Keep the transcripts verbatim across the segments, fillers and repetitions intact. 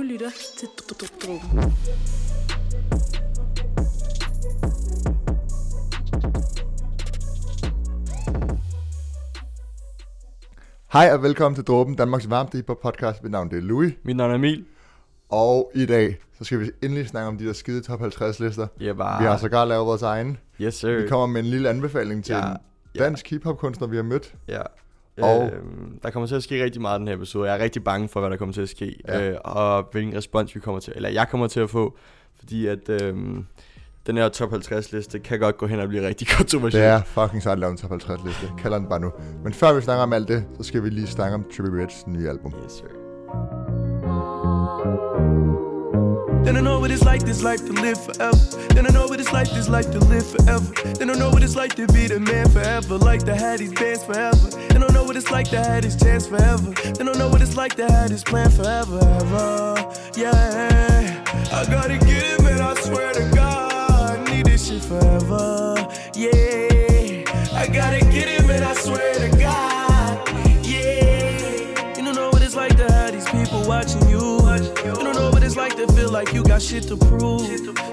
Du lytter til Dråben. Hej og velkommen til Dråben, Danmarks varmeste hiphop-podcast. Mit navn er Louis. Mit navn er Emil. Og i dag, så skal vi endelig snakke om de der skide top halvtreds lister. Yeah, vi har sågar lavet vores egen. Yes, sir. Vi kommer med en lille anbefaling til yeah. en dansk yeah. hiphop-kunstner, vi har mødt. Ja. Yeah. Og der kommer til at ske rigtig meget den her episode. Jeg er rigtig bange for, hvad der kommer til at ske, ja. øh, og hvilken respons vi kommer til, eller jeg kommer til at få, fordi at øh, den her top halvtreds liste kan godt gå hen og blive rigtig kontroversiel. Det er fucking sejt at lave en top halvtreds liste, kalder den bare nu. Men før vi snakker om alt det, så skal vi lige snakke om Trippie Redds nye album. Yes, sir. Then I know what it's like, this life to live forever. Then I know what it's like, this life to live forever. Then I know what it's like to be the man forever. Like to have these bands forever. Then I know what it's like to have this chance forever. Then I know what it's like to have this plan forever, ever. Yeah, I gotta get it, man, I swear to God. I need this shit forever. Yeah, I gotta get it, man, I swear to God. Yeah, you don't know what it's like to have these people watching you. You don't know what it's like to feel like you got shit to prove.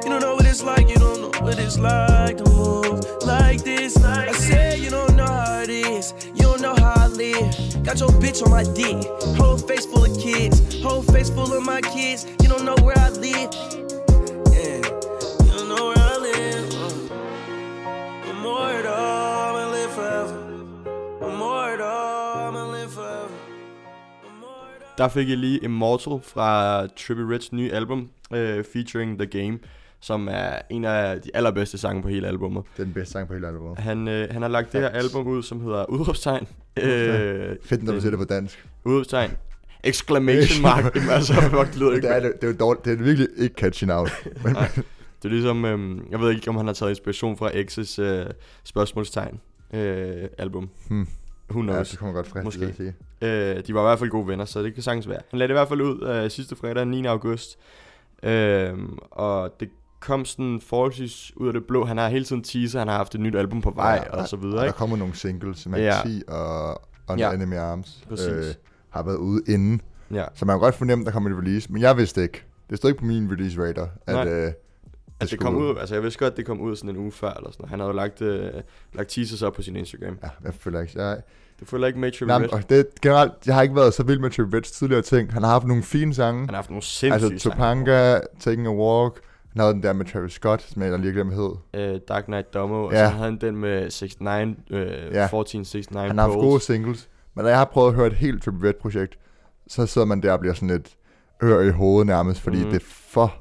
You don't know what it's like, you don't know what it's like to move like this. I said you don't know how it is, you don't know how I live. Got your bitch on my dick, whole face full of kids, whole face full of my kids. You don't know where I live, yeah. You don't know where I live. uh. I'm mortal, I'ma live forever. I'm mortal. Der fik jeg lige Immortal fra Trippie Redds nye album, uh, featuring The Game, som er en af de allerbedste sange på hele albumet. Det er den bedste sang på hele albumet. Han, øh, han har lagt Facts. Det her album ud, som hedder udråbstegn. Okay. Øh, Fedt, når du siger det på dansk. Udråbstegn. Exclamation mark. Altså, fuck, det lyder ikke. Det er, det er jo dårligt. Det er virkelig ikke catching out. Men, det er ligesom, øh, jeg ved ikke, om han har taget inspiration fra X's øh, spørgsmålstegn øh, album. Hmm. Hun ja, det kommer godt frem til at sige. Øh, de var i hvert fald gode venner, så det kan sagtens være. Han lagde det i hvert fald ud øh, sidste fredag, niende august. Øh, og det kom sådan forholdsvis ud af det blå. Han har hele tiden teaser, han har haft et nyt album på vej, ja, og, og så videre. Og der kommer nogle singles, Maxi ja. og Under ja. Enemy Arms, øh, har været ude inden. Ja. Så man kan godt fornemme, der kommer et release, men jeg vidste ikke. Det stod ikke på min release radar, at... Øh, at altså, det kom ud, altså jeg vidste godt, at det kom ud sådan en uge før eller sådan. Han havde jo lagt, øh, lagt teasers op på sin Instagram. Ja, jeg føler ikke. Jeg... Du føler ikke med Trippie Redd? Og det generelt, jeg har ikke været så vild med Trippie Redds tidligere ting. Han har haft nogle fine sange. Han har haft nogle sindssyge altså, Topanga, sange. Taking a Walk. Han havde den der med Travis Scott, som jeg lige glemt hed. Øh, Dark Knight Dumbo, og ja. så havde han den med niogtres, øh, ja. fjorten niogtres Cold. Han har haft gode singles. Men da jeg har prøvet at høre et helt Trippie Redd projekt, så sidder man der og bliver sådan lidt ør i hovedet nærmest, fordi mm. det er for...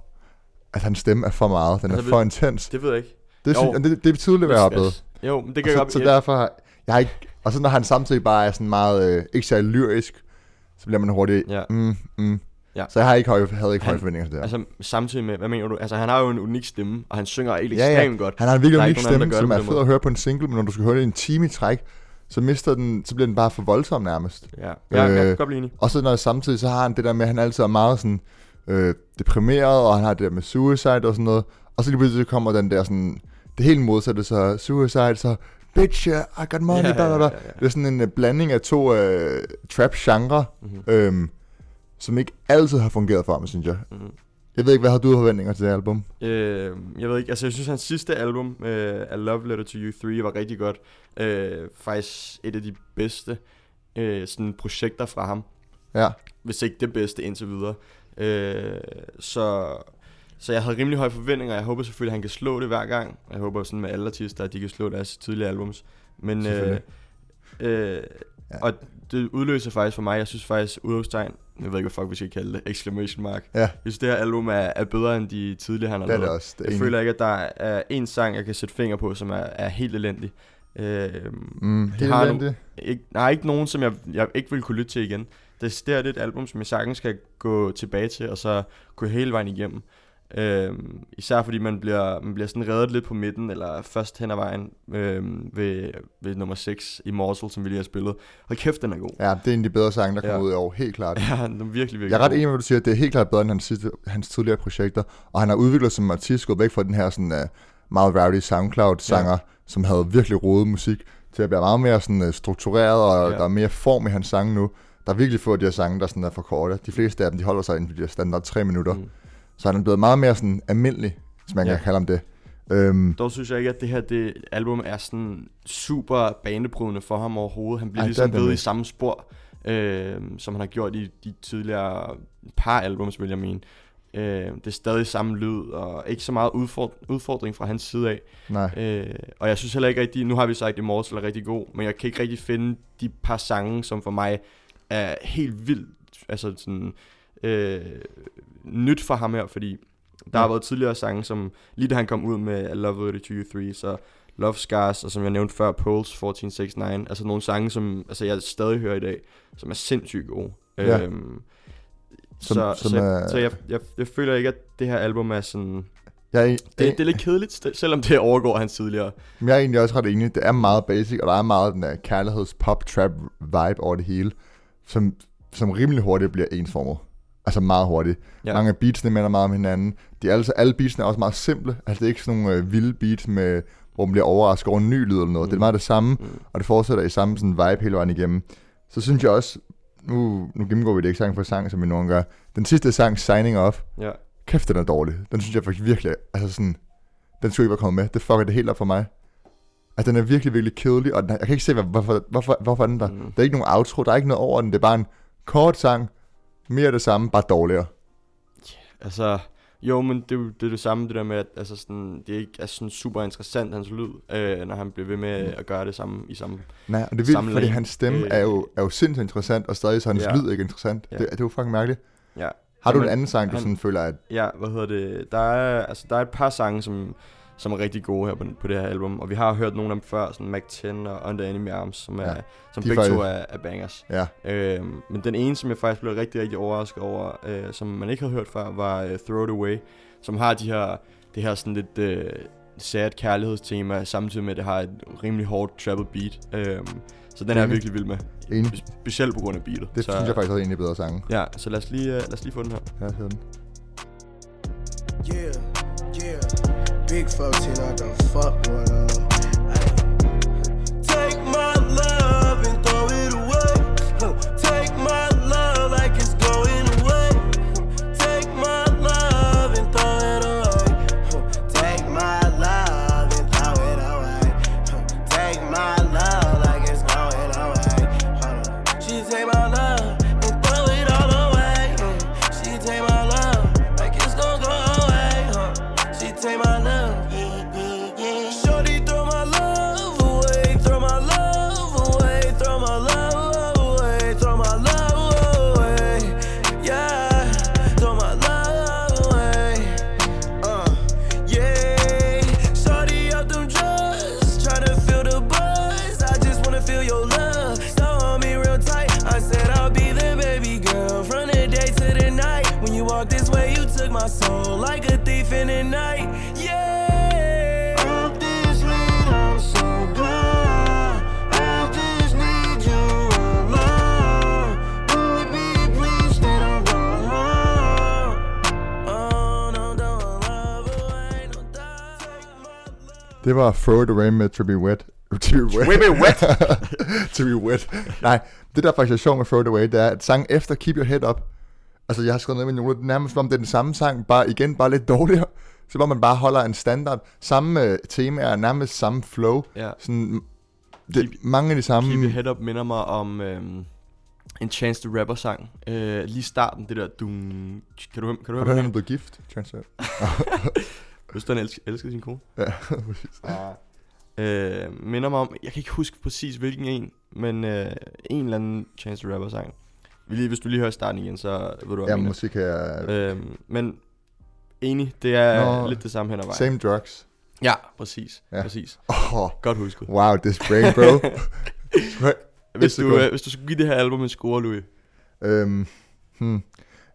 at hans stemme er for meget, den altså, er for ved, intens. Det ved jeg ikke. Det, synes, det, det er tydeligt at være oplevet. Jo, men det kan jeg godt. Så, så derfor, jeg har ikke, og så når han samtidig bare er sådan meget, øh, ikke særlig lyrisk, så bliver man hurtigt, ja. mm, mm. Ja. Så jeg har ikke, havde ikke høje forventninger til det. Altså samtidig med, hvad mener du, altså han har jo en unik stemme, og han synger helt ja, ekstremt ja. godt. Han har en virkelig unik stemme, nogen, som er fed at høre på en single, men når du skal høre det en time i træk, så mister den, så bliver den bare for voldsom nærmest. Ja, ja øh, jeg kan godt blive enig. Og så når jeg samtidig, så har han det der med, at han altid er meget sådan, Øh, deprimeret, og han har det der med suicide og sådan noget, og så lige pludselig kommer den der sådan, det hele modsatte, så suicide, så bitch, yeah, I got money, yeah, da, da, da. Yeah, yeah. Det er sådan en uh, blanding af to uh, trap-genre, mm-hmm. øhm, som ikke altid har fungeret for ham, synes jeg. Mm-hmm. Jeg ved ikke, hvad har du forventninger til det album? Øh, jeg ved ikke, altså jeg synes, hans sidste album, uh, A Love Letter to You three, var rigtig godt. Uh, faktisk et af de bedste uh, sådan projekter fra ham. Ja. Hvis ikke det bedste indtil videre. Øh, så, så jeg havde rimelig høje forventninger. Jeg håber selvfølgelig, at han kan slå det hver gang. Jeg håber sådan med alle artister, at de kan slå deres tidlige albums. Men øh, øh, ja. Og det udløser faktisk for mig, jeg synes faktisk udråbstegn, jeg ved ikke hvad fuck vi skal kalde det, exclamation mark. Ja. Jeg synes det her album er, er bedre end de tidlige han har lavet. Jeg egentlig. føler ikke, at der er en sang jeg kan sætte finger på, som er, er helt elendig. Øh, mm, helt har elendig? No- ikke, nej, ikke nogen som jeg, jeg ikke vil kunne lytte til igen. Det er et album, som jeg sagtens skal gå tilbage til, og så gå hele vejen igennem. Øhm, især fordi man bliver, man bliver sådan reddet lidt på midten, eller først hen ad vejen øhm, ved, ved nummer seks, Immortal, som vi lige har spillet. Hold kæft, den er god. Ja, det er en af de bedre sange, der kommer ja. ud i år, helt klart. Ja, den er virkelig, virkelig Jeg er ret god. enig med, at du siger, at det er helt klart bedre end hans, hans tidligere projekter, og han har udviklet sig som artist, gået væk fra den her sådan, uh, meget rowdy SoundCloud-sanger, ja. som havde virkelig rodet musik, til at blive meget mere sådan, uh, struktureret, og ja. der er mere form i hans sange nu. Der er virkelig få af de her sange, der sådan er for korte. De fleste af dem, de holder sig inden for de her standard tre minutter. Mm. Så han er blevet meget mere sådan almindelig, hvis man ja. kan kalde ham det. Um, Dog synes jeg ikke, at det her det album er sådan super banebrydende for ham overhovedet. Han bliver ej, ligesom ved i samme spor, øh, som han har gjort i de tidligere par albums, vil jeg mene. Øh, det er stadig samme lyd, og ikke så meget udfordring, udfordring fra hans side af. Nej. Øh, og jeg synes heller ikke rigtig, nu har vi sagt, at Immortal er rigtig god, men jeg kan ikke rigtig finde de par sange, som for mig er helt vildt, altså sådan øh, nyt for ham her, fordi der har været tidligere sange, som lige da han kom ud med I Love It To You Three, så Love Scars, og som jeg nævnte før, Pulse, fourteen sixty-nine, altså nogle sange, som altså jeg stadig hører i dag, som er sindssygt gode. Ja. Øhm, som, så som så, er... så jeg, jeg, jeg føler ikke, at det her album er sådan... Jeg er en... det, det er lidt kedeligt, selvom det overgår hans tidligere. Jeg er egentlig også ret enig, det er meget basic, og der er meget den der kærligheds-pop-trap-vibe over det hele, som, som rimelig hurtigt bliver ensformet. Altså meget hurtigt. Ja. Mange af beatsene minder meget om hinanden. De er altså, alle beatsene er også meget simple. Altså det er ikke sådan nogle øh, vilde beats, med, hvor man bliver overrasket over en ny lyd eller noget. Mm. Det er meget det samme, mm. og det fortsætter i samme sådan, vibe hele vejen igennem. Så synes jeg også, nu, nu gennemgår vi det ikke sang for sang, som vi nogen gør. Den sidste sang, Signing Off, ja. Kæft den er dårlig. Den synes jeg faktisk virkelig, altså sådan, den skulle ikke være kommet med. Det fucker det helt op for mig. Altså den er virkelig, virkelig kedelig, og den, jeg kan ikke se, hvad, hvorfor, hvorfor, hvorfor er den der? Mm. Der er ikke nogen outro, der er ikke noget over den. Det er bare en kort sang. Mere det samme, bare dårligere. Yeah, altså, jo, men det, det er det samme, det der med, at altså sådan, det ikke er sådan super interessant, hans lyd, øh, når han bliver ved med at gøre det samme i samme nej, og det er vildt, fordi hans stemme øh, er, jo, er jo sindssygt interessant, og stadig så hans ja. lyd ikke interessant. Ja. Det, det er jo fucking mærkeligt. Ja. Har du men, en anden sang, du han, sådan føler, at... Ja, hvad hedder det? Der er, altså, der er et par sange, som, som er rigtig gode her på, på det her album, og vi har hørt nogle af dem før, sådan Mac ten og Under Enemy Arms, som, er, ja, som begge faktisk... to er, er bangers. Ja. Øhm, men den ene, som jeg faktisk blev rigtig, rigtig overrasket over, øh, som man ikke havde hørt før, var uh, Throw It Away, som har de her, det her sådan lidt øh, sad kærlighedstema, samtidig med, at det har et rimelig hårdt trappet beat. Øhm, så den er jeg virkelig vild med, specielt på grund af beatet. Det så, synes jeg faktisk er egentlig bedre sange. Ja, så lad os lige, uh, lad os lige få den her. Ja, hør den. Yeah, yeah. Big folks here, I done fucked one up. Take my love and throw it away. Take my love like it's going away. Take my love and throw it away. Take my love and throw it away. Take my love like it's going away. She take my love and throw it all away. She take my love like it's gonna go away. She take my love. Soul like a thief in the night, yeah. Up this lead, I'm so blind. I just need you alone. Would be pleased that I'm gone home. Oh, no, don't love away, no doubt. Det var Throw It Away med Trippie Redd. Trippie Redd. Trippie Redd. Nej, det der faktisk er sjovt med Throw It Away, det er, at sangen efter Keep Your Head Up, altså, jeg har skrevet noget med nogle, nærmest som om det er den samme sang, bare igen, bare lidt dårligere. Så hvor man bare holder en standard. Samme øh, temaer, nærmest samme flow. Ja. Sådan, det, keep, mange af de samme... Keep Your Head Up minder mig om øh, en Chance the Rapper sang. Øh, lige starten, det der... Dum, kan du, kan du høre mig? Har du hørt, blevet gift? Chance the Rapper. Hvis du, han elsk, elskede sin kone? Ja, præcis. Ah. Øh, minder mig om... Jeg kan ikke huske præcis, hvilken en, men øh, en eller anden Chance the Rapper sang. Hvis du lige hører starten igen, så ved du, hvad jeg mener. Musik er... Øhm, men enig, det er Nå, lidt det samme hen ad vejen. Same drugs. Ja, præcis. Ja. Præcis. Oh, godt husket. Wow, this brain, bro. hvis, du, øh, hvis du skulle give det her album en score, Louis. Øhm, hmm.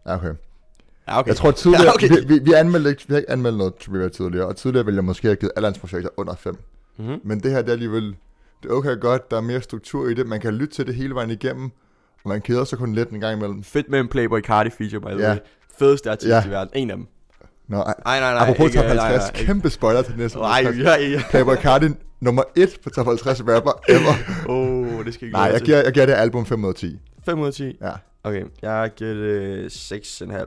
Okay. Ja, okay. Jeg tror tidligere... Ja, okay. Vi, vi, vi, anmeldte, vi har ikke anmeldt noget Trippie Redd tidligere, og tidligere ville jeg måske have givet alle hans projekter under fem. Mm-hmm. Men det her, det er alligevel... Det er okay godt, der er mere struktur i det, man kan lytte til det hele vejen igennem. Man keder sig kun lidt en gang imellem. Fedt med en Playboy Cardi feature, by the way. Yeah. Fedeste artist yeah. i verden. En af dem. Nå, ej, nej, nej, nej. Apropos ikke, top halvtreds, nej, nej, kæmpe ikke. Spoiler til næste. Nej, ja, ja. Playboy Cardi nummer et på top halvtreds rapper ever. Åh, oh, det skal ikke. Nej, jeg giver, jeg giver det album fem ud af ti. fem ud af ti? Ja. Okay, jeg har givet det seks komma fem.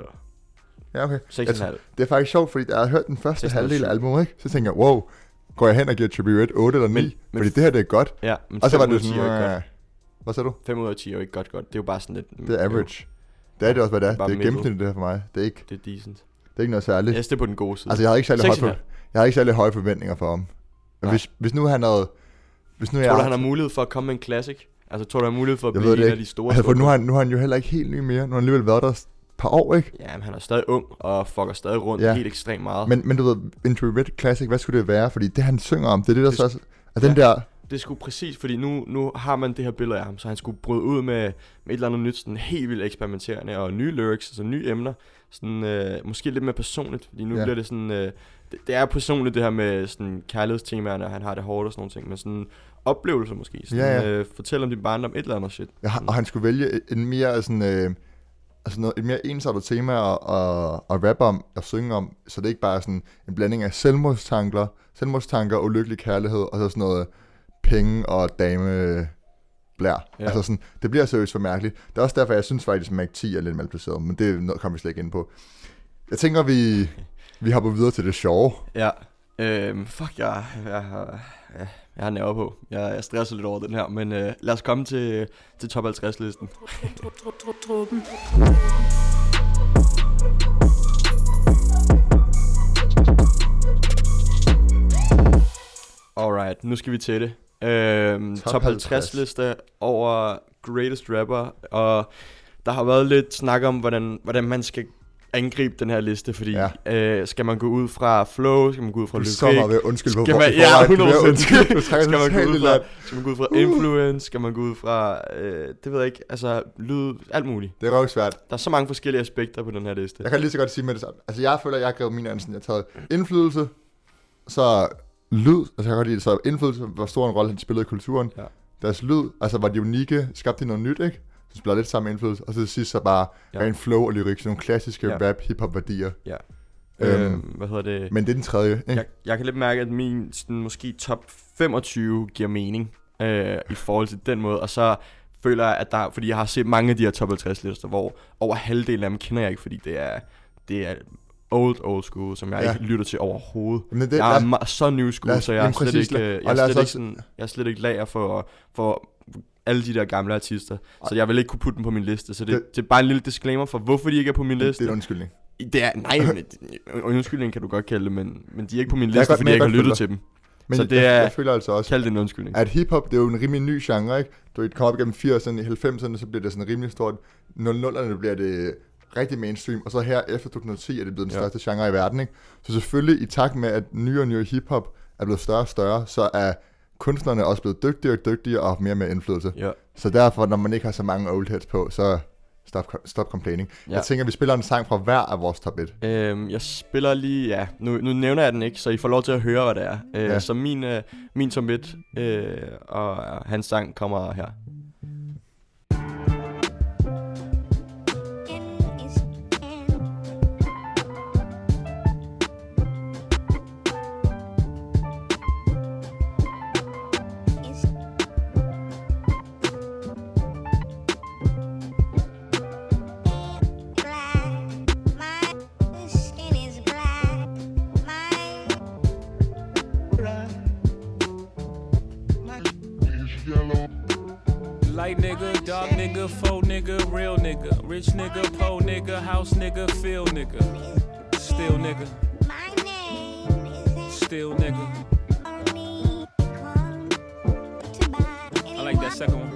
Ja, okay. seks komma fem. Det er faktisk sjovt, fordi jeg har hørt den første halvdel af albumet, ikke? Så tænker jeg, wow, går jeg hen og giver Trippie Redd otte eller ni? Men, men, fordi det her, det er godt. Ja, men og så var det sådan, hvad sagde du? fem ud af ti er jo ikke godt godt. Det er jo bare sådan lidt... Det er average. Det er det også, hvad det er. Det er gennemsnitligt det her for mig. Det er ikke... Det er decent. Det er ikke noget særligt. Jeg yes, er på den gode side. Altså, jeg har ikke særlig, høj, jeg har ikke særlig høje forventninger for ham. Hvis, hvis nu han havde... Hvis nu tror jeg du, har... han har mulighed for at komme med en classic? Altså, tror du, han har mulighed for at jeg blive en af de store... Altså, for nu har, han, nu har han jo heller ikke helt ny mere. Nu har han alligevel været der et par år, ikke? Ja, men han er stadig ung og fucker stadig rundt ja. helt ekstremt meget. Men, men du ved, en Trippie Redd classic, hvad skulle det være? Fordi det, han synger om, det er det, der det, så også... Altså, den ja. der... Det skulle præcis, fordi nu, nu har man det her billede af ham, så han skulle bryde ud med, med et eller andet nyt, sådan helt vildt eksperimenterende, og nye lyrics, altså nye emner, sådan, øh, måske lidt mere personligt, fordi nu yeah. bliver det sådan, øh, det, det er personligt det her med sådan kærlighedstemaerne, og han har det hårdt og sådan nogle ting, men sådan oplevelser måske, sådan, yeah, yeah. Øh, fortæl om din barndom, et eller andet shit. Ja, og han skulle vælge en mere sådan, øh, altså noget, et mere ensartet tema at, at, at rappe om, og synge om, så det er ikke bare sådan en blanding af selvmordstanker, selvmordstanker, ulykkelig kærlighed, og så sådan noget, penge og dame blær. Ja. Altså sådan, det bliver seriøst for mærkeligt. Det er også derfor, jeg synes faktisk, at Mac ti er lidt malplaceret, men det kommer vi slet ikke ind på. Jeg tænker, vi, vi hopper videre til det sjove. Ja. Øhm, fuck, jeg, jeg, jeg, jeg har nerver på. Jeg, jeg stresser lidt over den her, men øh, lad os komme til, til top halvtreds-listen. Alright, nu skal vi til det. Øhm, top halvtreds-liste over greatest rapper, og der har været lidt snak om, hvordan, hvordan man skal angribe den her liste, fordi ja. øh, skal man gå ud fra flow, skal man gå ud fra lyrik, skal man, ja, hundrede procent, skal man gå ud fra, skal man gå ud fra influence, skal man gå ud fra, øh, det ved jeg ikke, altså lyd, alt muligt. Det er røvsvært. Der er så mange forskellige aspekter på den her liste. Jeg kan lige så godt sige med det samme, altså jeg føler, jeg har grebet min ansen, jeg har taget indflydelse, så... lyd, altså jeg kan godt lide, så indflydelse, hvor stor en rolle han spillede i kulturen. Ja. Deres lyd, altså var de unikke, skabte de noget nyt, ikke? Så spiller lidt sammen indflydelse, og så til sidst så bare ja. ren flow og lyrik, sådan nogle klassiske ja. rap, hiphop værdier. Ja. Øhm, øhm, hvad hedder det? Men det er den tredje, ikke? Jeg, jeg kan lidt mærke, at min sådan, måske top femogtyve giver mening øh, i forhold til den måde, og så føler jeg, at der, fordi jeg har set mange af de her top halvtreds lister, hvor over halvdelen af dem kender jeg ikke, fordi det er, det er old, old school, som jeg ja. ikke lytter til overhovedet. Det, jeg er os, så new school, os, så jeg er slet ikke, jeg er slet ikke, sådan, jeg er slet ikke lager for, for alle de der gamle artister. Så jeg vil ikke kunne putte dem på min liste. Så det, det, det er bare en lille disclaimer for, hvorfor de ikke er på min liste. Det er en undskyldning. Det er, nej, men, undskyldning kan du godt kalde det, men, men de er ikke på min liste, godt, fordi jeg ikke har lyttet føler. til dem. Men så det jeg, er, jeg føler altså også, kald det en undskyldning. At hiphop, det er jo en rimelig ny genre, ikke? Du er kommet op gennem firserne, halvfemserne, så bliver det sådan rimelig stort. nullerne bliver det... rigtig mainstream, og så her efter to tusind og ti er det blevet den største ja. genre i verden, ikke? Så selvfølgelig i takt med, at nyere og nyere hiphop er blevet større og større, så er kunstnerne også blevet dygtigere og dygtigere og har mere og mere indflydelse. Ja. Så derfor, når man ikke har så mange old heads på, så stop, stop complaining. Ja. Jeg tænker, vi spiller en sang fra hver af vores top et. Øhm, jeg spiller lige, ja, nu, nu nævner jeg den ikke, så I får lov til at høre, hvad det er. Øh, ja. Så min, øh, min top et øh, og hans sang kommer her. Rich nigga, po nigga, house nigga, feel nigga. Still nigga. My name is Still nigga. I like that second one.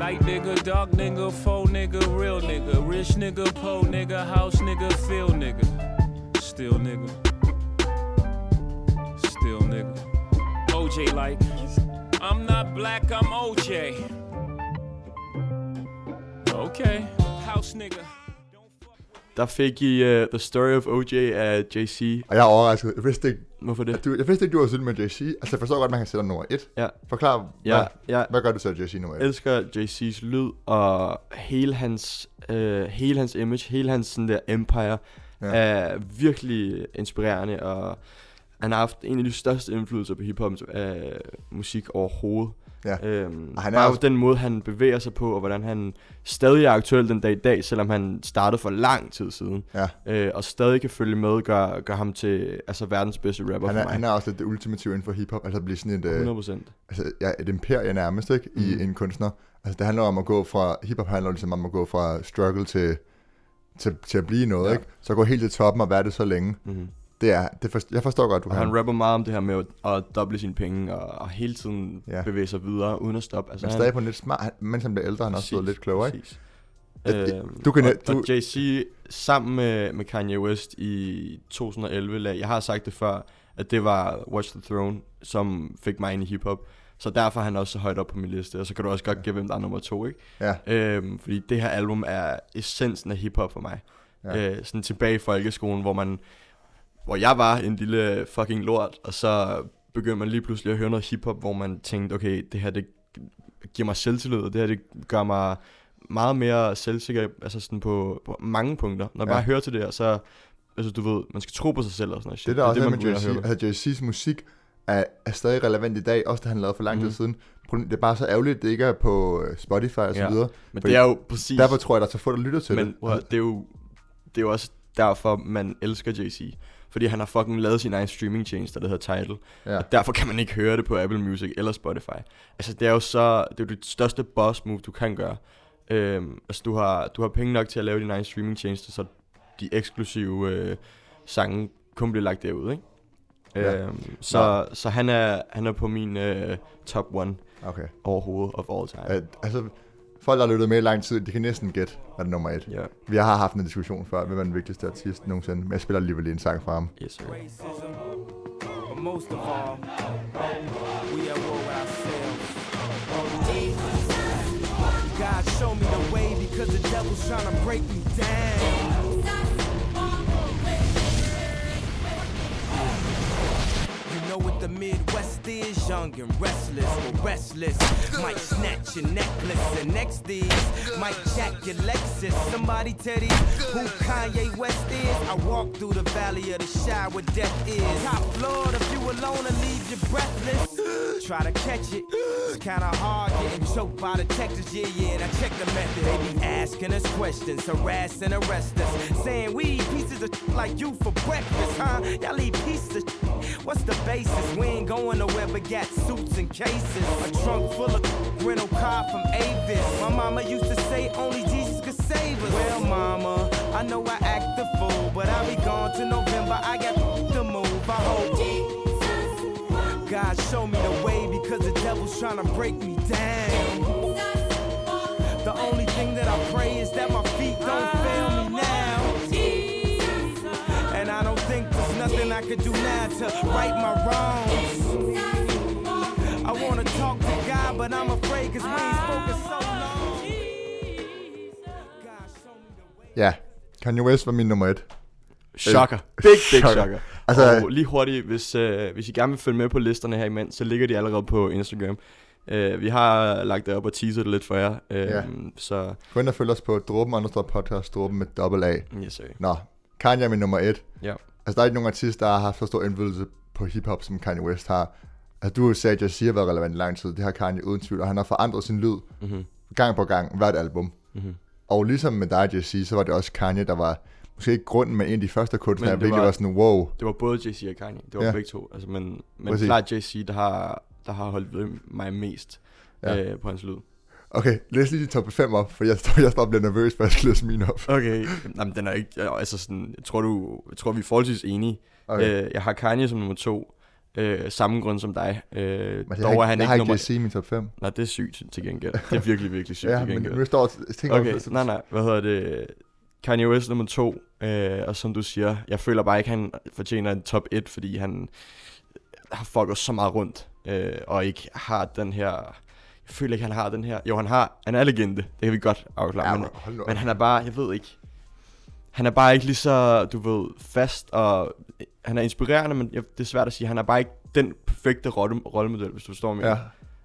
Light nigga, dark nigga, faux nigga, real nigga. Rich nigga, po nigga, house nigga, feel nigga. Still nigga. Still nigga. O J like. I'm not black, I'm O J. Okay, house nigga. Der fik I uh, The Story of O J af Jay-Z. Og jeg er overrasket. Jeg vidste ikke, hvorfor det? Du, jeg vidste ikke, du var synd med Jay-Z. Altså jeg forstår godt, man kan sætte nummer et. Ja. Forklar, ja, hvad, ja. hvad gør du så Jay-Z nummer et? Jeg elsker Jay-Z's lyd og hele hans, øh, hele hans image, hele hans sådan der empire ja. er virkelig inspirerende. Og han har haft en af de største indflydelser på hip-hop øh, musik overhovedet. Ja. Øhm, han er bare også... den måde, han bevæger sig på, og hvordan han stadig er aktuel den dag i dag, selvom han startede for lang tid siden. Ja. Øh, og stadig kan følge med, gør, gør ham til altså, verdens bedste rapper han er, for mig. Han er også lidt det ultimative inden for hiphop, altså at blive sådan et... hundrede procent. Øh, altså, ja, et imperie nærmest, ikke? Mm. I en kunstner. Altså det handler om at gå fra... Hiphop handler ligesom om at gå fra struggle til... Til, til at blive noget, ja. Ikke? Så gå helt til toppen og være det så længe. Mm-hmm. Det er, det forstår, jeg forstår godt, du og kan. Han rapper meget om det her med at, at doble sine penge, og, og hele tiden ja. bevæge sig videre, uden at stoppe. Altså, men han, stadig på en lidt smart, han, mens han bliver ældre, han er også blevet lidt klogere, ikke? At, øhm, du kan, og, du... og Jay-Z sammen med, med Kanye West i to tusind og elleve, jeg har sagt det før, at det var Watch the Throne, som fik mig ind i hiphop. Så derfor er han også så højt op på min liste, og så kan du også godt ja. give, hvem der er nummer to, ikke? Ja. Øhm, fordi det her album er essensen af hiphop for mig. Ja. Øh, sådan tilbage i folkeskolen, hvor man, hvor jeg var en lille fucking lort, og så begyndte man lige pludselig at høre noget hiphop, hvor man tænkte, okay, det her det giver mig selvtillid, og det her det gør mig meget mere selvsikker, altså sådan på, på mange punkter. Når jeg ja. bare hører til det her, så, altså du ved, man skal tro på sig selv og sådan noget shit. Det der det, også det, er med Jay-Z, altså Jay-Z's musik, Er, er stadig relevant i dag, også da han lavede for lang tid mm. siden. Det er bare så ærgerligt, at det ikke er på Spotify og så ja, videre. Men det er jo præcis... Derfor tror jeg, at der er så få, der lytter til men, det. Men det er jo det er jo også derfor, man elsker Jay-Z. Fordi han har fucking lavet sin egen streamingtjeneste, der hedder Tidal. Ja. Og derfor kan man ikke høre det på Apple Music eller Spotify. Altså det er jo så... Det er jo det største boss move, du kan gøre. Øhm, altså du har, du har penge nok til at lave din egen streamingtjeneste, så de eksklusive øh, sange kun bliver lagt derud, ikke? Ja. Øhm, så ja. så han er han er på min øh, top one okay. overhovedet of all time. Æ, altså folk der har lyttet med i lang tid, de kan næsten gætte hvad det nummer et. Yeah. Vi har haft en diskussion før, hvem er den vigtigste artist nogensinde. Men jeg spiller alligevel en sang fra ham. Yes, sir. What the Midwest is, young and restless, we're restless, might snatch your necklace, and next these, might jack your Lexus, somebody tell these, who Kanye West is, I walk through the valley of the shadow where death is, top floor, if you alone, I'll leave you breathless, try to catch it, it's kinda hard, getting choked by the detectives, yeah, yeah, and I check the method, they be asking us questions, harassing, arrest us, saying we eat pieces of shit like you for breakfast, huh, y'all eat pieces of shit, what's the basis? We ain't going nowhere but got suits and cases. A trunk full of rental car from Avis. My mama used to say only Jesus could save us. Well, mama, I know I act the fool, but I'll be gone till November. I got to move. I hope God show me the way because the devil's trying to break me down. The only thing that I pray is that my feet don't fail me now. And I don't think nothing I could do now to right my wrongs. I want to talk to God, but I'm afraid, cause we ain't spoken so long. Ja, Kanye West var min nummer et. Shocker. Big, big shocker. Altså, og lige hurtigt, hvis, øh, hvis I gerne vil følge med på listerne her imens, så ligger de allerede på Instagram. Uh, vi har lagt det op og teaset det lidt for jer. Uh, ja. Så... Gå ind og følg os på Dråben understreget podcast, Dråben med dobbelt A. Yes, sir. Nå, Kanye er min nummer et. Ja. Altså, der er ikke nogen artist, der har haft så stor indflydelse på hiphop, som Kanye West har. Altså, du sagde, at Jay-Z har været relevant i lang tid. Det har Kanye uden tvivl, og han har forandret sin lyd mm-hmm. gang på gang, hvert album. Mm-hmm. Og ligesom med dig, Jay-Z, så var det også Kanye, der var måske ikke grunden med en af de første kunstnere, der virkelig var, var sådan, wow. Det var både Jay-Z og Kanye. Det var ja. begge to. Altså, men men klart Jay-Z, der har, der har holdt ved mig mest ja. øh, på hans lyd. Okay, læs lige de top fem op, for jeg står, jeg står og bliver nervøs, for jeg skal læse mine op. Okay, jamen den er ikke, altså sådan, jeg tror, du, jeg tror vi er forholdsvis enige. Okay. Øh, jeg har Kanye som nummer to, øh, samme grund som dig. Øh, men det dog, har, han jeg ikke har ikke nummer... Jay-Z i min top fem. Nej, det er sygt til gengæld. Det er virkelig, virkelig sygt ja, til gengæld. Ja, men nu står jeg tænker... Okay, op, nej, nej, hvad hedder det? Kanye West nummer to, øh, og som du siger, jeg føler bare ikke, han fortjener en top et, fordi han har fucket så meget rundt, øh, og ikke har den her... Jeg føler ikke, han har den her... Jo, han har... Han er legende. Det kan vi godt afklare. Ja, men, men han er bare... Jeg ved ikke... Han er bare ikke lige så, du ved, fast og... Han er inspirerende, men det er svært at sige. Han er bare ikke den perfekte rollemodel, hvis du forstår mig. Ja.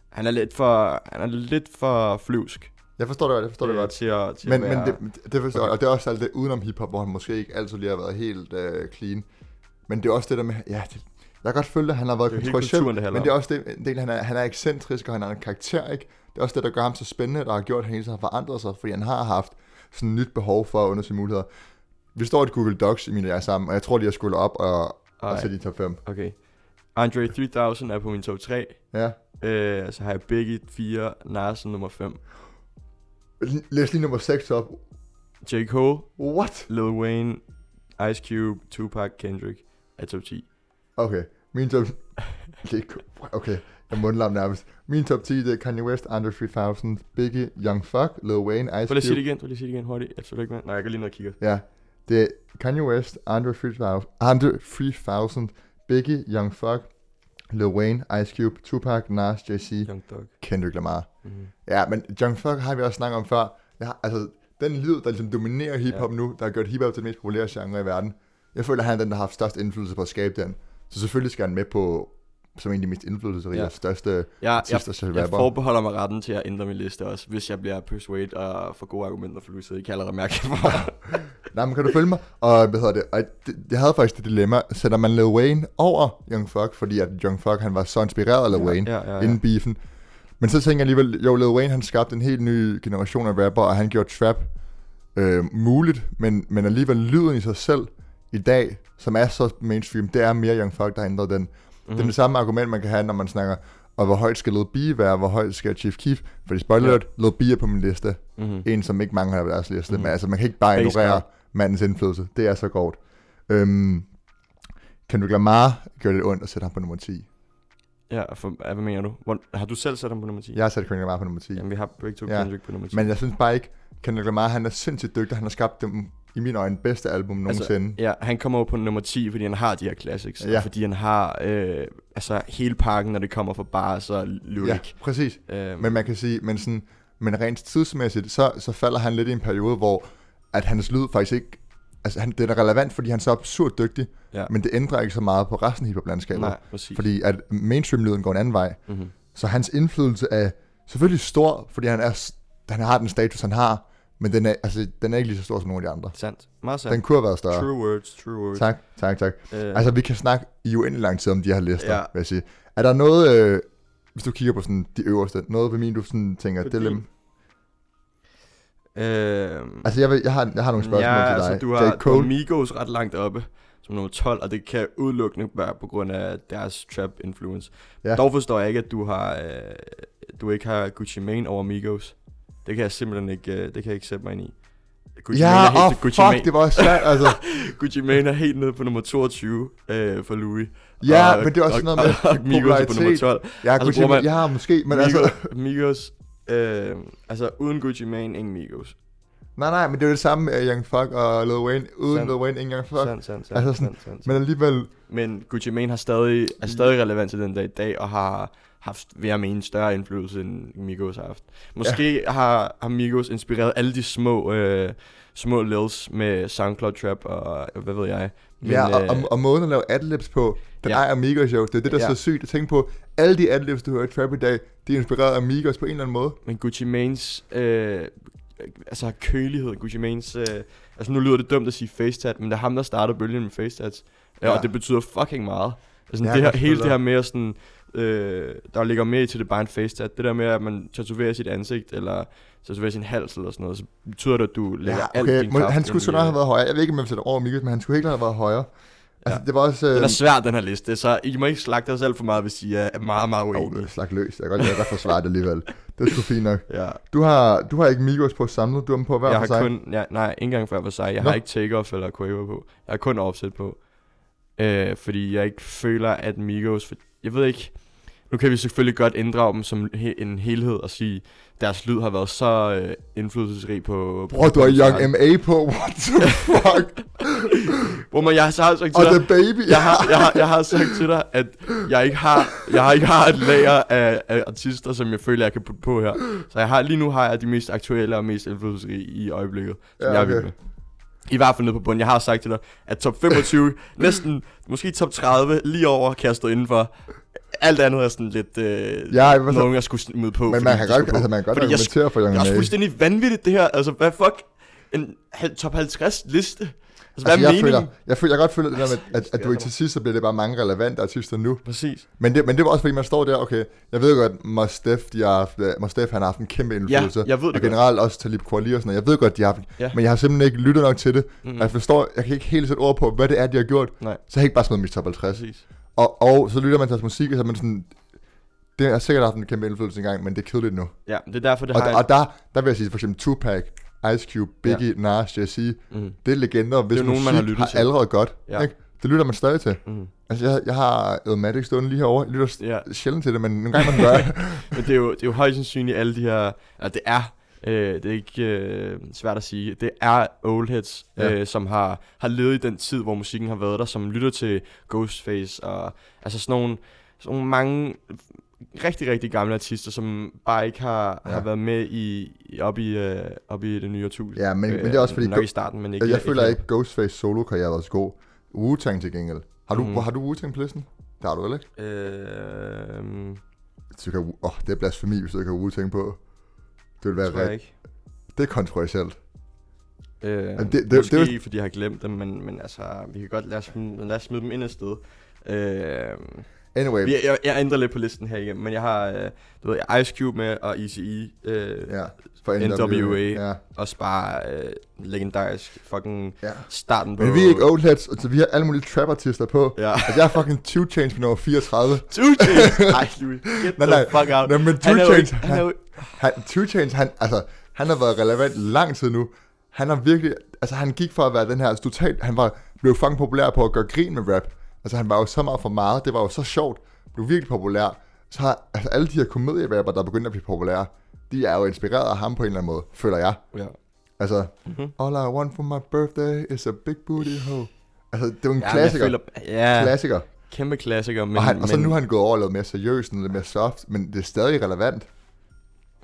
Han er lidt for... Han er lidt for flyvsk. Jeg forstår det godt, jeg forstår det godt. Til at, til men, at være... men det, det forstår jeg, og det er også alt det udenom hiphop, hvor han måske ikke altid lige har været helt øh, clean. Men det er også det der med... Ja, det, Jeg kan godt føle, at han har været kontroversiel, men det er også det, en del, han er, han er ekscentrisk, og han er en karakter, ikke? Det er også det, der gør ham så spændende, der har gjort, at han har forandret sig, fordi han har haft sådan et nyt behov for at undersøge muligheder. Vi står i Google Docs, i mine og jeg sammen, og jeg tror, de har skullet op og, og sætte i top fem. Okay. Andre tre tusind er på min top tre. Ja. Øh, så har jeg Biggie fire, Nas nummer fem. Læs lige nummer seks op. J. Cole. What? Lil Wayne, Ice Cube, Tupac, Kendrick er top ti. Okay, min top... Okay, jeg mundlam nærmest. Min top ti, det er Kanye West, Andre tre tusind, Biggie, Young Thug, Lil Wayne, Ice Cube. Prøv lige at sige det igen, prøv lige at sige det igen hurtigt. Jeg tror ikke, man... Nej, jeg går lige ned og kigger. Ja, det er Kanye West, Andre tre tusind, Biggie, Young Thug, Lil Wayne, Ice Cube, Tupac, Nas, Jay-Z, Kendrick Lamar. Mm-hmm. Ja, men Young Thug har vi også snakket om før. Ja, altså, den lyd, der ligesom dominerer hiphop ja. nu, der har gjort hiphop til den mest populære genre i verden. Jeg føler, at han er den, der har haft størst indflydelse på at skabe den. Så selvfølgelig skal han med på, som en af de mest indflydelsesrige, ja. største ja, artister, rapper. Jeg forbeholder mig retten til at ændre min liste også, hvis jeg bliver persuaded og får gode argumenter for Louise. Jeg kan allerede mærke det for mig. Nej, men kan du følge mig? Og hvad hedder det? Og det, jeg havde faktisk det dilemma, sætter man Lil Wayne over Young Thug, fordi at Young Thug, han var så inspireret af Lil ja, Wayne ja, ja, ja. inden beefen. Men så tænker jeg alligevel, jo, Lil Wayne, han skabte en helt ny generation af rapper, og han gjorde trap øh, muligt, men, men alligevel lyden i sig selv i dag, som er så mainstream, det er mere Young Thug, der har ændret den. Mm-hmm. Det er det samme argument, man kan have, når man snakker, og hvor højt skal Lil B være, hvor højt skal Chief Keef, fordi spoiler alert, yeah. Lil B er på min liste. Mm-hmm. En, som ikke mange har på deres liste, mm-hmm. men altså, man kan ikke bare ignorere mandens indflydelse. Det er så godt. Øhm, Kendrick Lamar gør det ondt at sætte ham på nummer ti. Ja, for, hvad mener du? Hvor, har du selv sat ham på nummer ti? Jeg har sat Kendrick Lamar på nummer ti. Jamen, vi har begge to ja. Kendrick på nummer ti. Men jeg synes bare ikke, Kendrick Lamar, han er sindssygt dygtig, han har skabt dem i mine øjne bedste album nogensinde. Altså, ja, han kommer jo på nummer ti, fordi han har de her classics, ja. og fordi han har øh, altså hele pakken, når det kommer fra bars og lyrik. Ja, præcis. Øhm. Men man kan sige, men sådan, men rent tidsmæssigt, så så falder han lidt i en periode, hvor at hans lyd faktisk ikke, altså han, det er relevant, fordi han er så absurd dygtig, ja. men det ændrer ikke så meget på resten af hiphop-landskabet. Nej, præcis. Fordi at mainstream-lyden går en anden vej. Mm-hmm. Så hans indflydelse er selvfølgelig stor, fordi han er, han har den status, han har. Men den er, altså, den er ikke lige så stor som nogle af de andre. Sandt. Meget sandt. Den kunne have været større. True words, true words. Tak, tak, tak. Uh, altså, vi kan snakke i uendelig lang tid om de her lister, yeah. vil jeg sige. Er der noget, øh, hvis du kigger på sådan de øverste, noget ved min, du sådan tænker, det er dem? Uh, altså, jeg, vil, jeg, har, jeg har nogle spørgsmål ja, til dig. Ja, altså, du har, du har Migos ret langt oppe, som nummer tolv, og det kan udelukkende være på grund af deres trap-influence. Ja. Dog forstår jeg ikke, at du, har, øh, du ikke har Gucci Mane over Migos. Det kan jeg simpelthen ikke, det kan jeg ikke sætte mig ind i. Gucci ja, Mane er helt, oh Gucci fuck, Mane. Det var svært, altså. Gucci Mane er helt nede på nummer toogtyve øh, for Louis. Ja, og, men det er også og, noget med og, og Migos på nummer tolv. Ja, altså, Gucci Mane, ja, måske, men Migos, altså. Migos, øh, altså uden Gucci Mane, ingen Migos. Nej, nej, men det er jo det samme med Young Thug og Lil Wayne. Uden sand. Lil Wayne, ingen Young Thug. Sand, sand, sand, altså sådan, sand, sand, sand. Men alligevel. Men Gucci Mane har stadig, er stadig relevant til den dag i dag, og har haft, vil jeg mene, større indflydelse, end Migos har haft. Måske ja. har, har Migos inspireret alle de små, øh, små lils med SoundCloud Trap og hvad ved jeg. Men, ja, og, øh, og, og måden at lave adlibs på, den ja. ejer Migos jo. Det er det, der er ja. så sygt at tænke på. Alle de adlibs, du hører i Trap i dag, de er inspireret af Migos på en eller anden måde. Men Gucci Manes, øh, altså kølighed, Gucci Manes, øh, altså nu lyder det dumt at sige facetat, men det er ham, der starter bølgen med facetats. Ja, ja. Og det betyder fucking meget. Altså, ja, det her, hele det her med sådan, Øh, der ligger mere i til det bare en facetat. Det der med at man tatoverer sit ansigt eller tatoverer sin hals eller sådan noget, så betyder det at du lægger ja, okay. alt din kraft. Han skulle sgu nok have været højere. Jeg ved ikke om jeg sætter over Migos, men han skulle ikke have været højere. Altså, ja. det var også øh... det er svært den her liste, så I må ikke slagte jer selv for meget, hvis I er meget meget uenige. Oh, slag løs. Jeg kan godt lade dig forsvare det alligevel. Det er sgu fint nok. Ja. Du har du har ikke Migos på samlet, du har dem på hver jeg for sig. Jeg har kun ja, nej, ikke engang hver for sig. Jeg Nå. har ikke Takeoff eller Quavo på. Jeg har kun Offset på. Øh, fordi jeg ikke føler at Migos for... Jeg ved ikke, nu kan vi selvfølgelig godt inddrage dem som he- en helhed og sige, deres lyd har været så øh, indflydelsesrig på... Bror, du har Young M A på, what the fuck? Bror, men jeg har sagt til dig... Og The Baby! Jeg har, jeg, har, jeg har sagt til dig, at jeg ikke har, jeg har, ikke har et lager af, af artister, som jeg føler, jeg kan putte på her. Så jeg har, lige nu har jeg de mest aktuelle og mest indflydelsesrige i øjeblikket, som ja, okay. jeg er med. I hvert fald nede på bunden. Jeg har sagt til dig, at top femogtyve, næsten, måske top tredive, lige over kan jeg stå indenfor. Alt andet er sådan lidt øh, ja, nogen, så... jeg skulle smide på. Men fordi man kan godt, altså, man kan godt argumentere for Young N W A. Det er også fuldstændig vanvittigt det her. Altså, hvad fuck? En top halvtreds liste? Altså, altså, jeg, føler, jeg, føler, jeg godt føler det der med, at, at du ikke til sidst, så bliver det bare mange relevante artister nu. Præcis. Men det, men det var også fordi, man står der, okay, jeg ved godt, Mos Def, de har haft, Mos Def, han har haft en kæmpe indflydelse. Ja, jeg ved det Og godt. Generelt også Talib Kweli og sådan noget. Jeg ved godt, de har haft, ja. Men jeg har simpelthen ikke lyttet nok til det. Mm-hmm. Jeg forstår, jeg kan ikke helt sætte ord på, hvad det er, de har gjort. Nej. Så jeg har ikke bare smidt mit top halvtreds. Og, og så lytter man til deres musik, og så man sådan... Det har sikkert haft en kæmpe indflydelse engang, men det er kedeligt nu. Ja, det er derfor, det og har... D- og der, der vil jeg sige, for eksempel Tupac, Ice Cube, Biggie, ja. Nas, Jay-Z, mm. det er legender, hvis det er nogen, musik man har, har allerede godt. Ja. Ikke? Det lytter man stadig til. Mm. Altså, jeg, jeg har Elmatic stående lige herovre. Jeg lytter st- ja. sjældent til det, men nogle gange man gør det. Men det er, jo, det er jo højst sandsynligt alle de her... Altså, det er... Øh, det er ikke øh, svært at sige. Det er oldheads, ja. øh, som har, har levet i den tid, hvor musikken har været der, som lytter til Ghostface og... Altså sådan nogle, sådan nogle mange... rigtig, rigtig gamle artister, som bare ikke har, ja. har været med i, i, op, i, øh, op i det nye årtusind. Ja, men, øh, men det er også fordi... Nok go- i starten, men ikke... Jeg, jeg føler ikke, at Ghostface solo-karriere var så god. Wu-Tang til gengæld. Har du, mm. har du Wu-Tang på listen? Det har du, eller ikke? Øh... Så kan, oh, det er blasfemi, hvis du ikke har Wu-Tang på. Det vil være ret... Ikke. Det er kontroversielt. Øh, det, det, måske det, det, fordi jeg har glemt dem, men, men altså... Vi kan godt lade os, lad os smide dem ind et sted. Øh... Anyway. Jeg, jeg, jeg ændrer lidt på listen her igen, men jeg har øh, du ved, Ice Cube med og E C E, øh, ja, N W A ja. Også bare øh, legendarisk fucking ja. starten på... Men vi er ikke oldheads, altså vi har alle mulige trap-artister på. Ja. Altså jeg har fucking to Chainz med nummer fireogtredive. to Chainz? Nej, Louis, get the nej, fuck out. Nej, men to Chainz, han, altså, han har været relevant lang tid nu. Han har virkelig... Altså han gik for at være den her... Altså, totalt, han var, blev fucking populær på at gøre grin med rap. Altså han var jo så meget for meget, det var jo så sjovt, blev virkelig populær. Så har altså, alle de her komedierapper, der begynder at blive populære, de er jo inspireret af ham på en eller anden måde, føler jeg. Ja. Altså, mm-hmm. all I want for my birthday is a big booty hoe. Altså det er jo en ja, klassiker. Føler, ja, klassiker. Kæmpe klassiker. Men, og, han, men... og så nu har han gået over og lavet mere seriøst, lidt mere soft, men det er stadig relevant.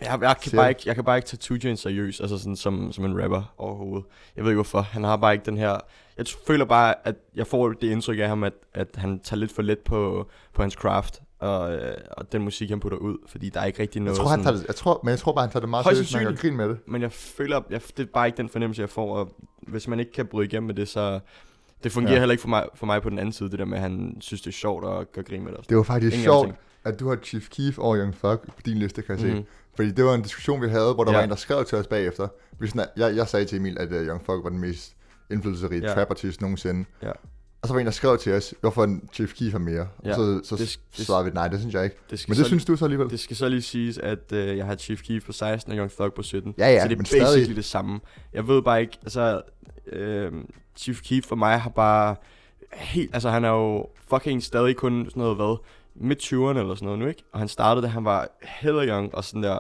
Jeg, jeg, kan bare ikke, jeg kan bare ikke tage to Chainz seriøst, altså sådan som, som en rapper overhovedet. Jeg ved ikke hvorfor, han har bare ikke den her... Jeg føler bare, at jeg får det indtryk af ham, at, at han tager lidt for let på, på hans craft, og, og den musik, han putter ud, fordi der er ikke rigtig noget... Jeg tror, sådan, han tager det, jeg tror, men jeg tror bare, han tager det meget seriøst, når han gør grin med det. Men jeg føler, jeg, det er bare ikke den fornemmelse, jeg får, og hvis man ikke kan bryde igennem med det, så... Det fungerer ja. heller ikke for mig, for mig på den anden side, det der med, at han synes, det er sjovt at gøre grin med det. Det var faktisk Ingen sjovt, at du har Chief Keef og Young Thug på din liste, kan jeg mm-hmm. se. Fordi det var en diskussion, vi havde, hvor der ja. var en, der skrev til os bagefter. Jeg, jeg sagde til Emil, at uh, Young Thug var den mest indflydelserige ja. trap-artist nogensinde. Ja. Og så var en, der skrev til os, hvorfor en Chief Keef har mere. Ja. Og så, så, så, så svarede vi, nej, det synes jeg ikke. Det men det synes du så alligevel. Det skal så lige siges, at uh, jeg har Chief Keef på seksten og Young Thug på sytten. Ja, ja, så det er basically stadig... det samme. Jeg ved bare ikke, altså... Øh, Chief Keef for mig har bare helt, altså han er jo fucking stadig kun sådan noget, hvad, midt tyverne eller sådan noget nu, ikke? Og han startede, da han var hella young og sådan der,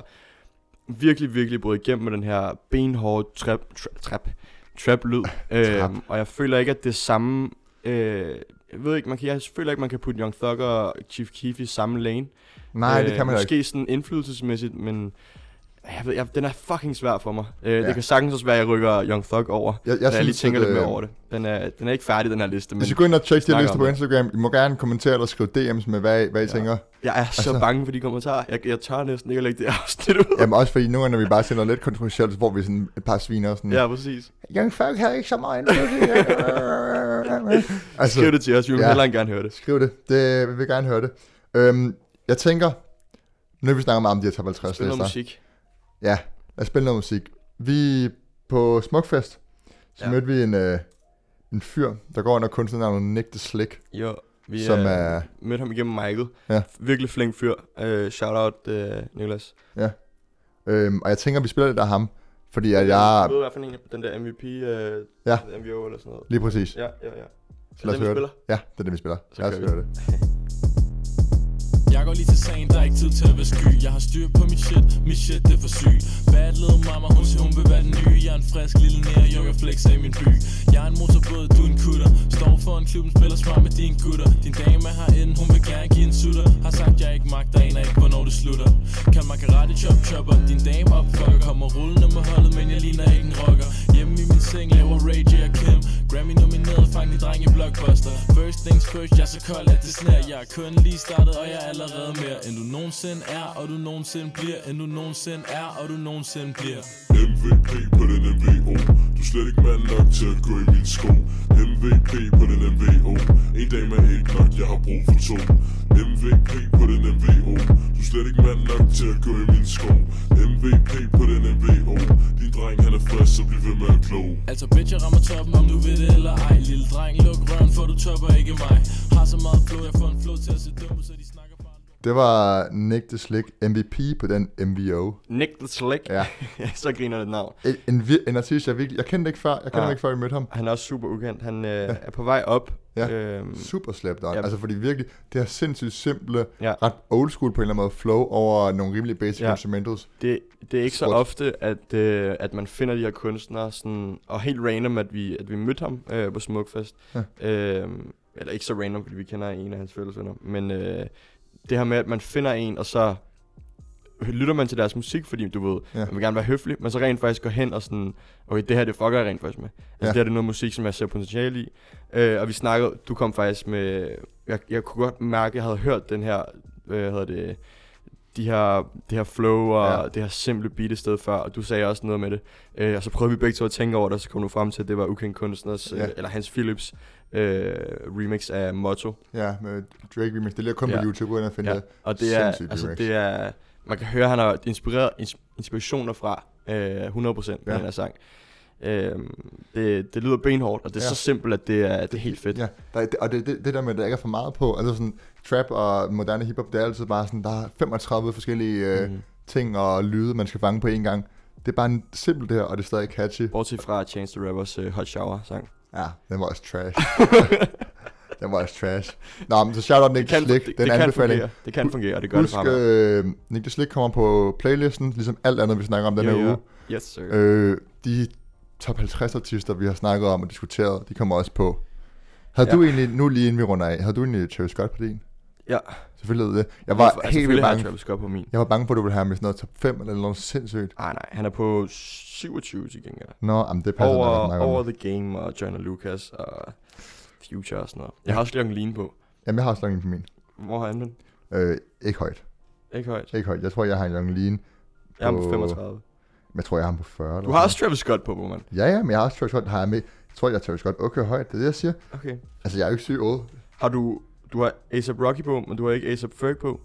virkelig, virkelig brød igennem med den her benhårde trap, trap, trap, trap lyd. øhm, og jeg føler ikke, at det samme, øh, jeg ved ikke, man kan, jeg føler ikke, man kan putte Young Thug og Chief Keef i samme lane. Nej, øh, det kan man måske ikke. Måske sådan indflydelsesmæssigt, men... Jeg ved, jeg, den er fucking svær for mig. Øh, ja. Det kan sagtens også være, at jeg rykker Young Thug over. Jeg, jeg, jeg lige tænker det, lidt mere over det. Den er, den er ikke færdig, den her liste. Hvis I går ind og tjekker de lister på Instagram, I må gerne kommentere eller skrive D M's med, hvad, hvad I ja. tænker. Jeg er altså, så bange for de kommentarer. Jeg, jeg tør næsten ikke at lægge det afsnit ud. Jamen også fordi nogle gange, når vi bare sender lidt kontroversielt, hvor vi sådan et par sviner sådan... Ja, præcis. Young Thug havde ikke så meget. altså, skriv det til os, vi vil ja. hellere gerne høre det. Skriv det. det vi vil gerne høre det. Øhm, jeg tænker, nu vi snakker meget om de her top halvtreds lister. Spil noget musik. Ja, lad os spille noget musik. Vi på Smukfest, så ja. mødte vi en, øh, en fyr, der går under kunstnernavnet Nick The Slick. Jo, vi som øh, er... mødte ham igennem Michael. Ja. Virkelig flink fyr. Uh, shout out, uh, Niklas. Ja, øhm, og jeg tænker, vi spiller lidt af ham, fordi at jeg... Jeg ved i hvert fald den der M V P, øh, ja. M V O eller sådan noget. Lige præcis. Ja, ja, ja. Så lad os høre det. Ja, det er det, vi spiller. Så lad os høre det. Jeg går lige til sagen, der er ikke tid til at være sky. Jeg har styr på mit shit, mit shit det er for syg. Bad little mama, hun siger hun vil være den nye. Jeg er en frisk lille nære, young og flex af min by. Jeg er en motorbåd, du en kutter. Står foran klubben, spiller smart med dine gutter. Din dame er herinde, hun vil gerne give en sutter. Har sagt jeg ikke magter, aner ikke hvornår det slutter. Kan man karate chop chopper, din dame opfucker. Kommer rullende med holdet, men jeg ligner ikke en rocker. Hjemme i min seng laver Ray J og Kim. Grammy nomineret, fang de drenge i Blockbuster. First things first, jeg er så kold at det sner. Jeg er kun lige startet, og jeg er allerede mere end du nogensinde er, og du nogensinde bliver. End du nogensinde er, og du nogensinde bliver. M V P på den N W O. Du er slet ikke mand nok til at gå i min sko. M V P på den N W O. En dag man ikke nok, jeg har brug for to. M V P på den N W O. Du er slet ikke mand nok til at gå i min sko. M V P på den N W O. Din dreng han er frisk, så bliv ved med at kloge. Altså bitch, jeg rammer toppen, om du ved det eller ej. Lille dreng, luk røven, for du topper ikke mig. Har så meget flow, jeg får en flow til at se dum, så de snakker bare. Det var Nick The Slick, M V P på den N W A. Nick The Slick? Ja. Så griner det navn. En, en, en artist, jeg virkelig... Jeg kendte ikke før, jeg kendte ja. ikke før, jeg mødte ham. Han er også super ukendt. Han øh, ja. er på vej op. Ja, øhm, super slapdog. Ja. Altså fordi virkelig, det er sindssygt simple, ja. ret old school på en eller anden måde flow over nogle rimelige basic ja. instrumentals. Det, det er ikke Sport. så ofte, at, øh, at man finder de her kunstnere sådan... Og helt random, at vi, at vi mødte ham øh, på Smukfest. Ja. Øh, eller ikke så random, fordi vi kender en af hans følelsesvenner. Men... Øh, det her med, at man finder en, og så lytter man til deres musik, fordi du ved, ja. man vil gerne være høflig, men så rent faktisk går hen og sådan, okay, det her det fucker jeg rent faktisk med. Altså ja. det her det er noget musik, som jeg ser potentiale i. Øh, og vi snakkede, du kom faktisk med, jeg, jeg kunne godt mærke, jeg havde hørt den her, hvad hedder det, de her, det her flow og ja. det her simple beat et sted før, og du sagde også noget med det. Øh, og så prøvede vi begge to at tænke over det, og så kom du frem til, at det var ukendt kunstners, ja. øh, eller Hans Philips øh, remix af Motto. Ja, med Drake remix, det ligger kun ja. på YouTube, uden at finde ja. det. Og det er, altså remix. det er, man kan høre, han har inspireret ins- inspirationer fra øh, hundrede procent med ja. den her sang. Det, det lyder benhårdt, og det er ja. så simpelt, at det er, det er helt fedt. Ja, der er, og det, det, det der med, at der ikke er for meget på, altså sådan trap og moderne hiphop, det er altid bare sådan, der er femogtredive forskellige mm. øh, ting og lyde, man skal fange på én gang. Det er bare en simpelt det her, og det er stadig catchy. Bortset fra Chance the Rappers øh, Hot Shower sang. Ja, den var også trash. Den var også trash. Nå, men så shout out Nick The Slick, den anbefaling. Kan fungere. Det kan fungere, og det gør Husk, det fremad. Husk, øh, Nick The Slick kommer på playlisten, ligesom alt andet, vi snakker om den yeah, her yeah. uge. Yes, sir. Øh, de... top halvtreds artister, vi har snakket om og diskuteret, de kommer også på. Havde ja. du egentlig, nu lige inden vi runder af, havde du egentlig Travis Scott på din? Ja. Selvfølgelig det. Jeg var altså, helt vildt bange. Travis Scott på min. Jeg var bange for, at du ville have med sådan noget top fem eller noget sindssygt. Nej, nej, han er på syvogtyve til gengæld. Nå, jamen, det passer over, nok. Over The Game og John og Lucas og Future og sådan noget. Jeg har også Young Lean på. Jamen, jeg har også Young Lean på min. Hvor har han den? Øh, ikke højt. Ikke højt? Ikke højt. Jeg tror, jeg har en Young Lean på... Jeg har på femogtredive. Jeg tror, jeg har ham på fyrre. Du har også Travis Scott på, mand. Ja, ja, men jeg har også Travis Scott. Har jeg med? Jeg tror, jeg har Travis Scott okay højt. Det er det, jeg siger. Okay. Altså, jeg er jo ikke syg åd. Har du... Du har A$AP Rocky på, men du har ikke A$AP Ferg på.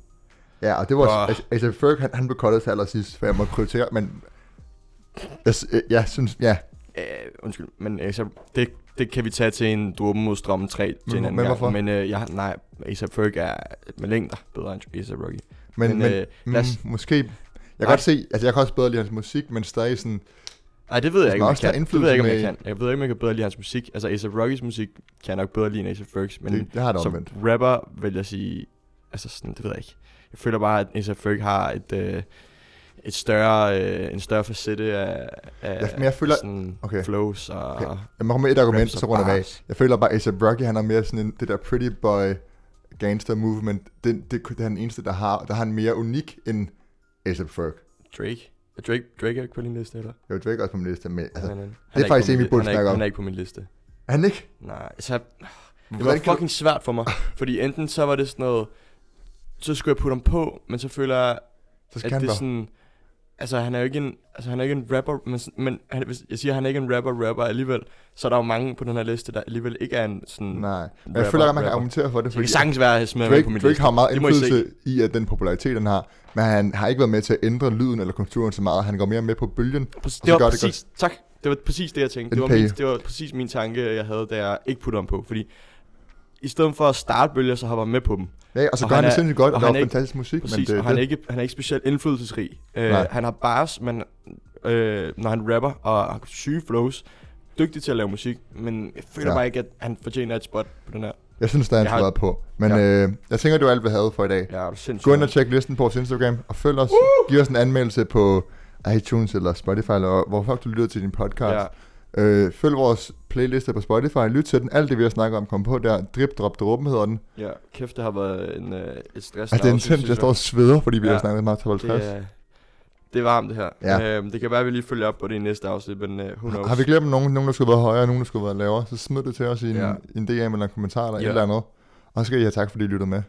Ja, og det var... Oh. A$AP Ferg, han, han blev cuttet til allersidst, for jeg måtte prioritere, men... Jeg, jeg, jeg synes... Ja. Uh, undskyld, men A$AP... Det, det kan vi tage til en Dråben mod Strømmen tre til en anden men, gang. Men uh, jeg, nej, A$AP Ferg er med længder bedre end A$AP Rocky. Men, men, men øh, mm, måske... Jeg kan Ej. godt se, altså jeg kan også bedre lide hans musik, men stadig sådan... Nej, det ved jeg ikke, om jeg kan. Det ved jeg ikke, om jeg kan. Jeg ved ikke, om jeg kan bedre lide hans musik. Altså A$AP Rockys musik kan jeg nok bedre lide end A$AP Fergs, men det, det har som omvendt. Rapper vil jeg sige... Altså sådan, det ved jeg ikke. Jeg føler bare, at A$AP Ferg har et, øh, et større, øh, en større facette af, af ja, men jeg føler, sådan okay. flows og... Okay. Jeg må komme med et argument, så rundt af. Jeg føler bare, at A$AP Rocky, han har mere sådan en, det der pretty boy gangster movement. Det, det, det er den eneste, der har, der har en mere unik end... A$AP Ferg. Drake? Drake, Drake er ikke på din liste, eller? Jo, Drake er også på min liste, men altså, han, han. det er, er faktisk en, vi burde snakke om. Han er ikke på min liste. Er han ikke? Nej, så... Det var fucking du... svært for mig, fordi enten så var det sådan noget... Så skulle jeg putte ham på, men så føler jeg, så at det er sådan... Altså, han er jo ikke en, altså, han er ikke en rapper, men, men han, hvis jeg siger, han er ikke en rapper-rapper alligevel, så er der jo mange på den her liste, der alligevel ikke er en sådan... Nej, men jeg føler, at man kan argumentere for det, fordi... Det kan sagtens være, at jeg smider Drake, på min Drake liste. Drake har meget indflydelse i, at den popularitet, han har, men han har ikke været med til at ændre lyden eller kulturen så meget. Han går mere med på bølgen, Præcis, det var gør, præcis, det tak. Det var præcis det, jeg tænkte. Det var, min, det var præcis min tanke, jeg havde, da jeg ikke puttede ham på, fordi... I stedet for at starte bølger, så hopper han med på dem. Ja, og så og gør han det sindssygt godt, og, og der er fantastisk musik. Præcis, men det, og det. Han, er ikke, han er ikke specielt indflydelsesrig. Uh, han har bars, men øh, når han rapper og har syge flows, dygtig til at lave musik, men jeg føler ja. bare ikke, at han fortjener et spot på den her. Jeg synes, der er en spot har... på, men ja. øh, jeg tænker, det var alt, vi havde for i dag. Ja, gå ind og tjek listen på vores Instagram, og følg os. Uh! Giv os en anmeldelse på iTunes eller Spotify, eller hvor folk du lytter til din podcast. Ja. Øh, følg vores playliste på Spotify, lyt til den, alt det vi har snakket om, kom på der, Drip, Drop, Dråben hedder den. Ja, kæft, det har været en, øh, et stress. Altså det er intenst, jeg står og sveder, fordi vi ja, har snakket meget top halvtreds. Det, Det er varmt det her. Ja. Øhm, det kan være, at vi lige følger op på det i næste afsnit, men uh, who knows. Har vi glemt nogen, nogen der skulle være højere, og nogen, der skulle være lavere, så smid det til os i en, ja. en D M eller en kommentar eller ja. et eller andet. Og så skal I have tak, fordi I lyttede med.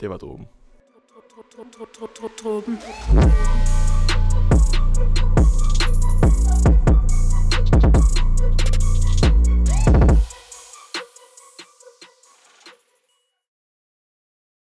Det var Dråben.